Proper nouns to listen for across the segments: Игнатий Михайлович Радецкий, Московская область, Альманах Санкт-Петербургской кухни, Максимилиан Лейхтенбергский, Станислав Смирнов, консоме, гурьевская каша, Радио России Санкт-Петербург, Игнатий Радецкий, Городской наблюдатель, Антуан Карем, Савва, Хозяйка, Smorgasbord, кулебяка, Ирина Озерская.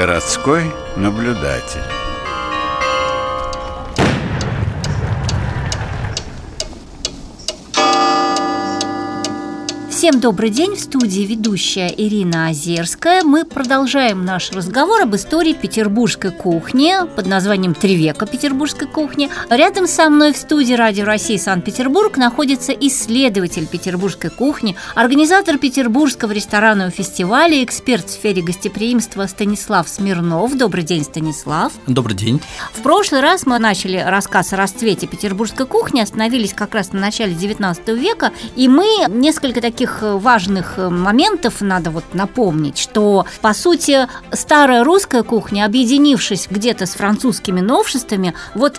Городской наблюдатель. Всем добрый день, в студии ведущая Ирина Озерская. Мы продолжаем наш разговор об истории петербургской кухни под названием «Три века петербургской кухни». Рядом со мной в студии Радио России Санкт-Петербург находится исследователь петербургской кухни, организатор Петербургского ресторанного фестиваля, эксперт в сфере гостеприимства Станислав Смирнов. Добрый день, Станислав. Добрый день. В прошлый раз мы начали рассказ о расцвете петербургской кухни, остановились как раз на начале 19 века, и мы несколько таких важных моментов надо напомнить, что, по сути, старая русская кухня, объединившись где-то с французскими новшествами,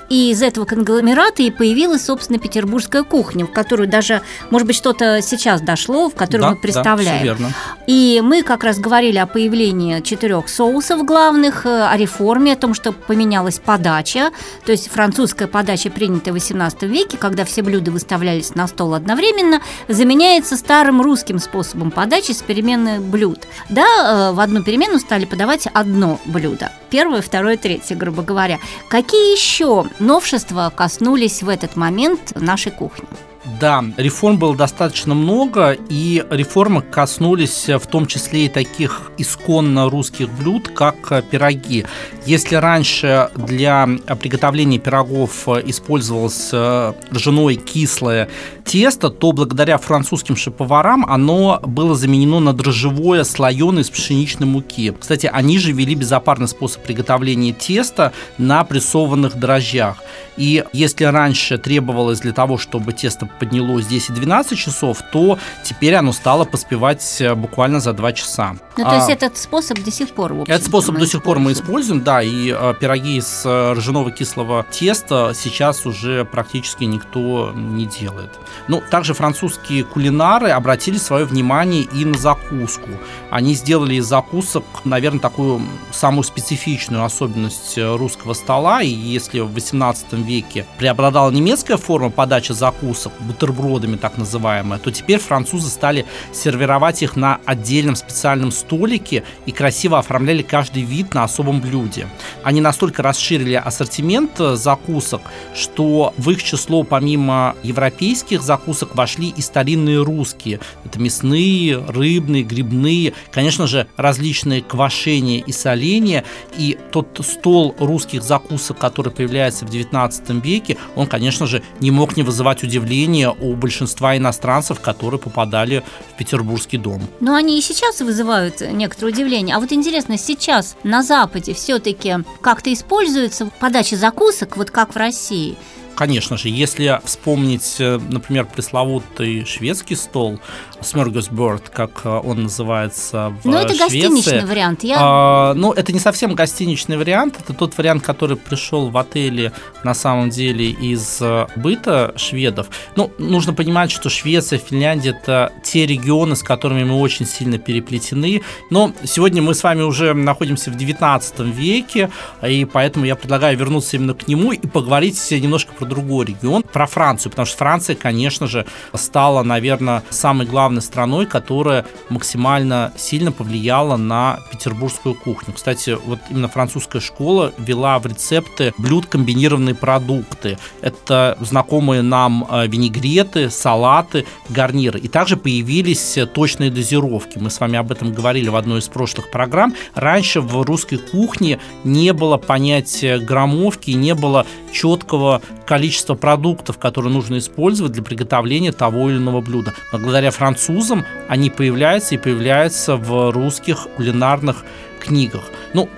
и из этого конгломерата и появилась, собственно, петербургская кухня, в которую даже, может быть, что-то сейчас дошло, в которую мы представляем. Да, все верно. И мы как раз говорили о появлении 4 соусов главных, о реформе, о том, что поменялась подача, то есть французская подача, принятая в XVIII веке, когда все блюда выставлялись на стол одновременно, заменяется старым русским способом подачи с переменной блюд. Да, в одну перемену стали подавать одно блюдо. Первое, второе, третье, грубо говоря. Какие еще новшества коснулись в этот момент нашей кухни? Да, реформ было достаточно много, и реформы коснулись в том числе и таких исконно русских блюд, как пироги. Если раньше для приготовления пирогов использовалось ржаное кислое тесто, то благодаря французским шеф-поварам оно было заменено на дрожжевое слоеное из пшеничной муки. Кстати, они же ввели безопарный способ приготовления теста на прессованных дрожжах. И если раньше требовалось для того, чтобы тесто поднялось 10-12 часов, то теперь оно стало поспевать буквально за 2 часа. То есть этот способ до сих пор, в общем, этот способ до сих пор мы используем, да, и пироги из ржаного кислого теста сейчас уже практически никто не делает. Также французские кулинары обратили свое внимание и на закуску. Они сделали из закусок, наверное, такую самую специфичную особенность русского стола, и если в 18 веке преобладала немецкая форма подачи закусок, бутербродами так называемая, то теперь французы стали сервировать их на отдельном специальном столике и красиво оформляли каждый вид на особом блюде. Они настолько расширили ассортимент закусок, что в их число помимо европейских закусок вошли и старинные русские. Это мясные, рыбные, грибные, конечно же, различные квашения и соления. И тот стол русских закусок, который появляется в 19 веке, он, конечно же, не мог не вызывать удивления у большинства иностранцев, которые попадали в петербургский дом. Но они и сейчас вызывают некоторое удивление. А интересно, сейчас на Западе все-таки как-то используется подача закусок, как в России? Конечно же, если вспомнить, например, пресловутый шведский стол Smorgasbord, как он называется в Швеции. Это гостиничный вариант. Это не совсем гостиничный вариант, это тот вариант, который пришел в отели на самом деле из быта шведов. Нужно понимать, что Швеция, Финляндия — это те регионы, с которыми мы очень сильно переплетены. Но сегодня мы с вами уже находимся в 19 веке, и поэтому я предлагаю вернуться именно к нему и поговорить немножко про другой регион, про Францию, потому что Франция, конечно же, стала, наверное, самой главной страной, которая максимально сильно повлияла на петербургскую кухню. Кстати, именно французская школа ввела в рецепты блюд комбинированные продукты. Это знакомые нам винегреты, салаты, гарниры. И также появились точные дозировки. Мы с вами об этом говорили в одной из прошлых программ. Раньше в русской кухне не было понятия граммовки, не было четкого количество продуктов, которые нужно использовать для приготовления того или иного блюда. Но благодаря французам они появляются в русских кулинарных книгах.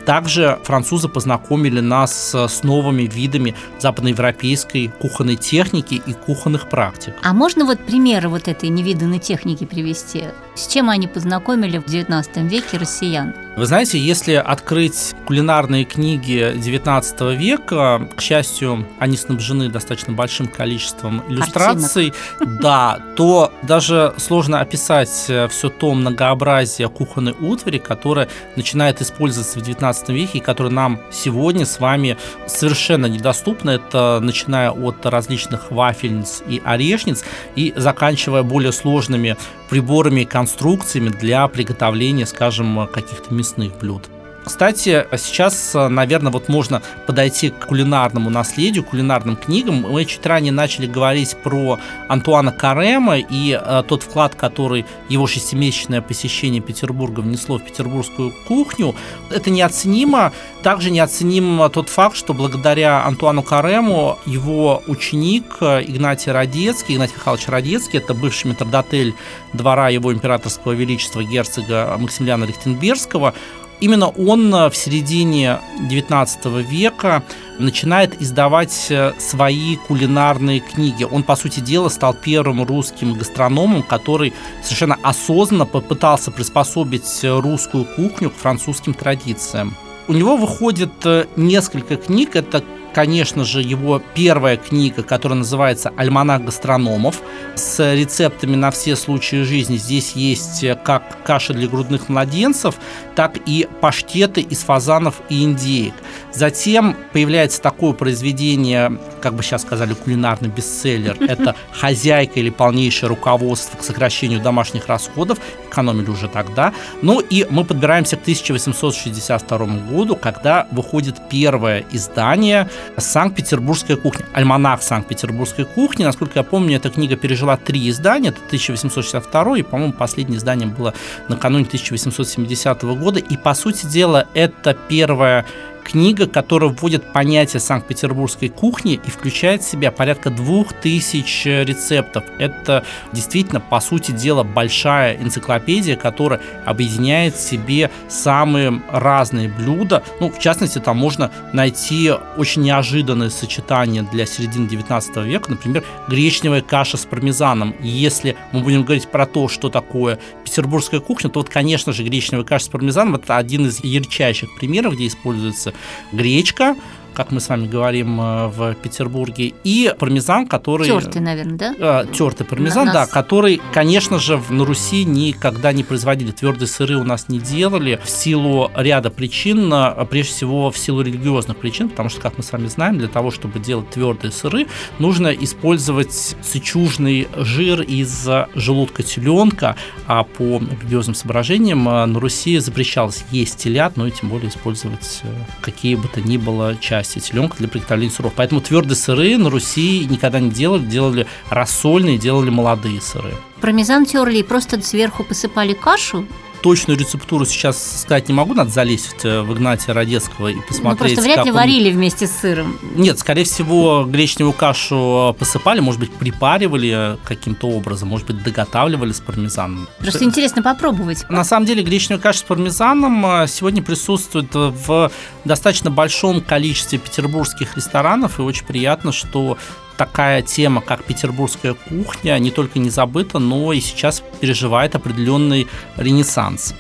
Также французы познакомили нас с новыми видами западноевропейской кухонной техники и кухонных практик. А можно примеры этой невиданной техники привести? С чем они познакомили в 19 веке россиян? Вы знаете, если открыть кулинарные книги 19 века, к счастью, они снабжены достаточно большим количеством иллюстраций, то даже сложно описать все то многообразие кухонной утвари, которое начинает использоваться в 19 веке, и который нам сегодня с вами совершенно недоступно. Это начиная от различных вафельниц и орешниц и заканчивая более сложными приборами и конструкциями для приготовления, скажем, каких-то мясных блюд. Кстати, сейчас, наверное, вот можно подойти к кулинарному наследию, к кулинарным книгам. Мы чуть ранее начали говорить про Антуана Карема и тот вклад, который его шестимесячное посещение Петербурга внесло в петербургскую кухню. Это неоценимо. Также неоценим тот факт, что благодаря Антуану Карему его ученик Игнатий Михайлович Радецкий, это бывший метрдотель двора его императорского величества герцога Максимилиана Лейхтенбергского, именно он в середине XIX века начинает издавать свои кулинарные книги. Он, по сути дела, стал первым русским гастрономом, который совершенно осознанно попытался приспособить русскую кухню к французским традициям. У него выходит несколько книг. Это, конечно же, его первая книга, которая называется «Альманах гастрономов», с рецептами на все случаи жизни. Здесь есть как каша для грудных младенцев, так и паштеты из фазанов и индеек. Затем появляется такое произведение, как бы сейчас сказали, кулинарный бестселлер. Это «Хозяйка» или полнейшее руководство к сокращению домашних расходов. Экономили уже тогда. Ну и мы подбираемся к 1862 году, когда выходит первое издание «Санкт-Петербургская кухня», «Альманах Санкт-Петербургской кухни». Насколько я помню, эта книга пережила 3 издания. Это 1862, и, по-моему, последнее издание было накануне 1870 года. И, по сути дела, это первая книга, которая вводит понятие санкт-петербургской кухни и включает в себя порядка 2000 рецептов. Это действительно, по сути дела, большая энциклопедия, которая объединяет в себе самые разные блюда. Ну, в частности, там можно найти очень неожиданное сочетание для середины 19 века, например, гречневая каша с пармезаном. И если мы будем говорить про то, что такое петербургская кухня, то вот, конечно же, гречневая каша с пармезаном – это один из ярчайших примеров, где используется гречка, как мы с вами говорим в Петербурге, и пармезан, который... Тертый, наверное, да? Тертый пармезан, да, который, конечно же, на Руси никогда не производили. Твердые сыры у нас не делали в силу ряда причин, прежде всего в силу религиозных причин, потому что, как мы с вами знаем, для того, чтобы делать твердые сыры, нужно использовать сычужный жир из желудка теленка, а по религиозным соображениям на Руси запрещалось есть телят, но и тем более использовать какие бы то ни было части теленка для приготовления сыров. Поэтому твердые сыры на Руси никогда не делали. Делали рассольные, делали молодые сыры. Пармезан терли и просто сверху посыпали кашу? Точную рецептуру сейчас сказать не могу, надо залезть в Игнатия Радецкого и посмотреть. Просто вряд ли варили вместе с сыром. Нет, скорее всего, гречневую кашу посыпали, может быть, припаривали каким-то образом, может быть, доготавливали с пармезаном. Просто интересно попробовать. На самом деле, гречневая каша с пармезаном сегодня присутствует в достаточно большом количестве петербургских ресторанов, и очень приятно, что такая тема, как петербургская кухня, не только не забыта, но и сейчас переживает определенный ренессанс.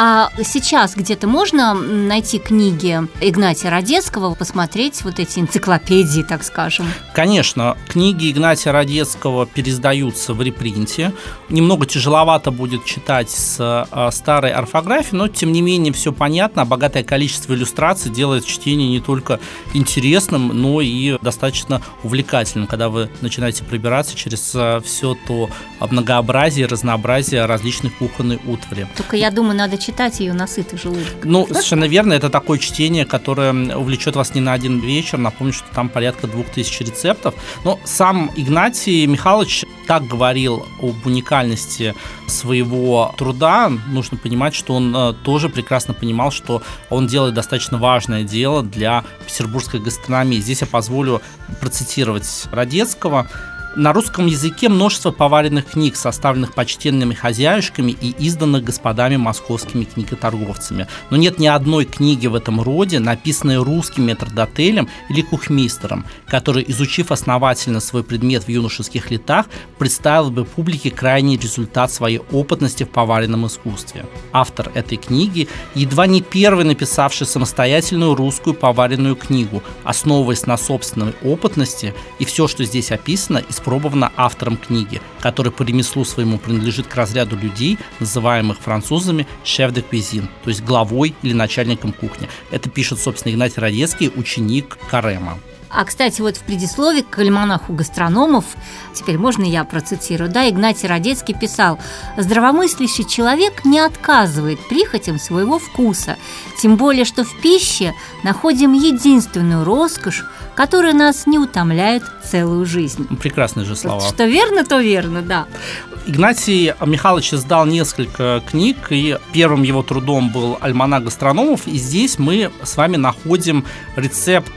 А сейчас где-то можно найти книги Игнатия Радецкого, посмотреть вот эти энциклопедии, так скажем? Конечно, книги Игнатия Радецкого переиздаются в репринте. Немного тяжеловато будет читать с старой орфографией, но, тем не менее, все понятно. Богатое количество иллюстраций делает чтение не только интересным, но и достаточно увлекательным, когда вы начинаете пробираться через все то многообразие, разнообразие различных кухонной утвари. Только, я думаю, надо читать ее на сытый желудок. Ну, совершенно верно. Это такое чтение, которое увлечет вас не на один вечер. Напомню, что там порядка 2000 рецептов. Но сам Игнатий Михайлович так говорил об уникальности своего труда. Нужно понимать, что он тоже прекрасно понимал, что он делает достаточно важное дело для петербургской гастрономии. Здесь я позволю процитировать Радецкого. На русском языке множество поваренных книг, составленных почтенными хозяюшками и изданных господами московскими книготорговцами. Но нет ни одной книги в этом роде, написанной русским метрдотелем или кухмистером, который, изучив основательно свой предмет в юношеских летах, представил бы публике крайний результат своей опытности в поваренном искусстве. Автор этой книги едва не первый написавший самостоятельную русскую поваренную книгу, основываясь на собственной опытности, и все, что здесь описано, испробовано автором книги, который по ремеслу своему принадлежит к разряду людей, называемых французами «chef de cuisine», то есть главой или начальником кухни. Это пишет, собственно, Игнатий Радецкий, ученик Карема. А, кстати, вот в предисловии к «Альманаху гастрономов», теперь можно я процитирую, да, Игнатий Радецкий писал: «Здравомыслящий человек не отказывает прихотям своего вкуса, тем более, что в пище находим единственную роскошь, которая нас не утомляет целую жизнь». Прекрасные же слова. Что верно, то верно, да. Игнатий Михайлович издал несколько книг, и первым его трудом был «Альманах гастрономов», и здесь мы с вами находим рецепт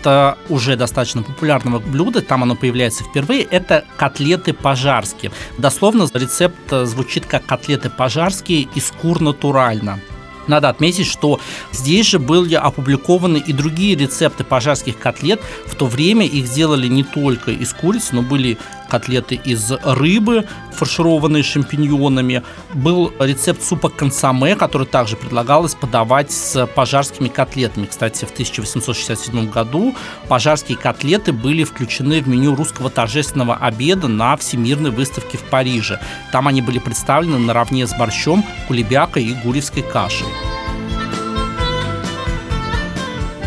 уже достаточно популярного блюда, там оно появляется впервые, это котлеты пожарские. Дословно рецепт звучит как котлеты пожарские из кур натурально. Надо отметить, что здесь же были опубликованы и другие рецепты пожарских котлет. В то время их сделали не только из курицы, но были котлеты из рыбы, фаршированные шампиньонами. Был рецепт супа консоме, который также предлагалось подавать с пожарскими котлетами. Кстати, в 1867 году пожарские котлеты были включены в меню русского торжественного обеда на Всемирной выставке в Париже. Там они были представлены наравне с борщом, кулебякой и гурьевской кашей.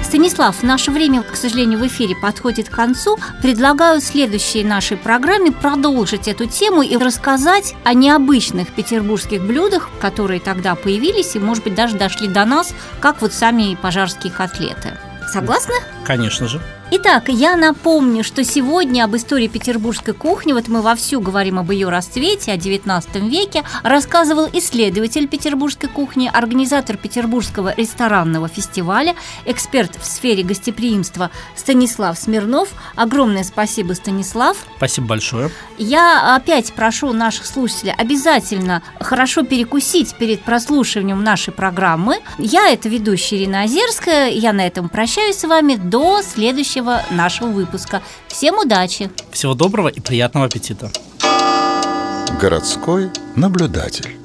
Станислав, наше время, к сожалению, в эфире подходит к концу. Предлагаю в следующей нашей программе продолжить эту тему и рассказать о необычных петербургских блюдах, которые тогда появились и, может быть, даже дошли до нас, как вот сами пожарские котлеты. Согласны? Конечно же. Итак, я напомню, что сегодня об истории петербургской кухни, вот мы вовсю говорим об ее расцвете, о XIX веке, рассказывал исследователь петербургской кухни, организатор Петербургского ресторанного фестиваля, эксперт в сфере гостеприимства Станислав Смирнов. Огромное спасибо, Станислав. Спасибо большое. Я опять прошу наших слушателей обязательно хорошо перекусить перед прослушиванием нашей программы. Я, это ведущая Ирина Озерская, я на этом прощаюсь с вами до следующего нашего выпуска. Всем удачи! Всего доброго и приятного аппетита! Городской наблюдатель.